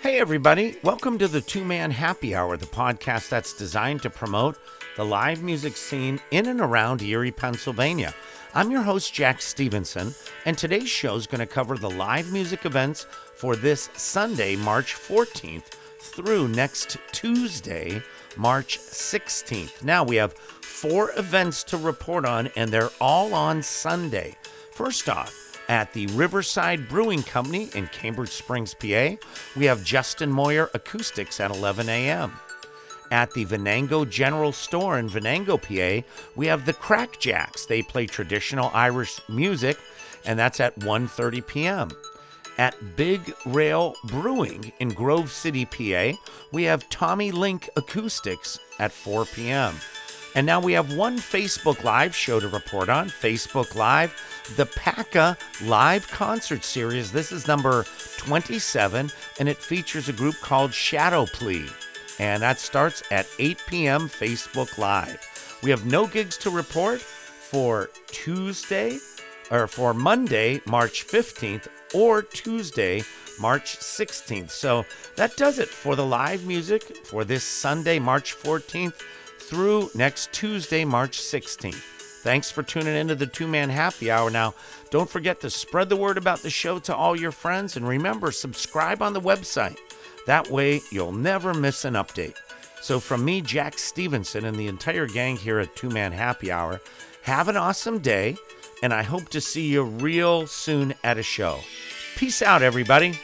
Hey everybody, welcome to the Two Man Happy Hour, the podcast that's designed to promote the live music scene in and around Erie, Pennsylvania. I'm your host, Jack Stevenson, and today's show is going to cover the live music events for this Sunday, March 14th, through next Tuesday, March 16th. Now we have 4 events to report on, and they're all on Sunday. First off, at the Riverside Brewing Company in Cambridge Springs, PA, we have Justin Moyer Acoustics at 11 a.m. At the Venango General Store in Venango, PA, we have the Crackjacks. They play traditional Irish music, and that's at 1:30 p.m. At Big Rail Brewing in Grove City, PA, we have Tommy Link Acoustics at 4 p.m. And now we have one Facebook Live show to report on, Facebook Live, the PACA Live Concert Series. This is number 27, and it features a group called Shadowplee. And that starts at 8 p.m. Facebook Live. We have no gigs to report for Monday, March 15th, or Tuesday, March 16th. So that does it for the live music for this Sunday, March 14th, through next Tuesday, March 16th. Thanks for tuning into the Two Man Happy Hour. Now, don't forget to spread the word about the show to all your friends. And remember, subscribe on the website. That way, you'll never miss an update. So from me, Jack Stevenson, and the entire gang here at Two Man Happy Hour, have an awesome day, and I hope to see you real soon at a show. Peace out, everybody.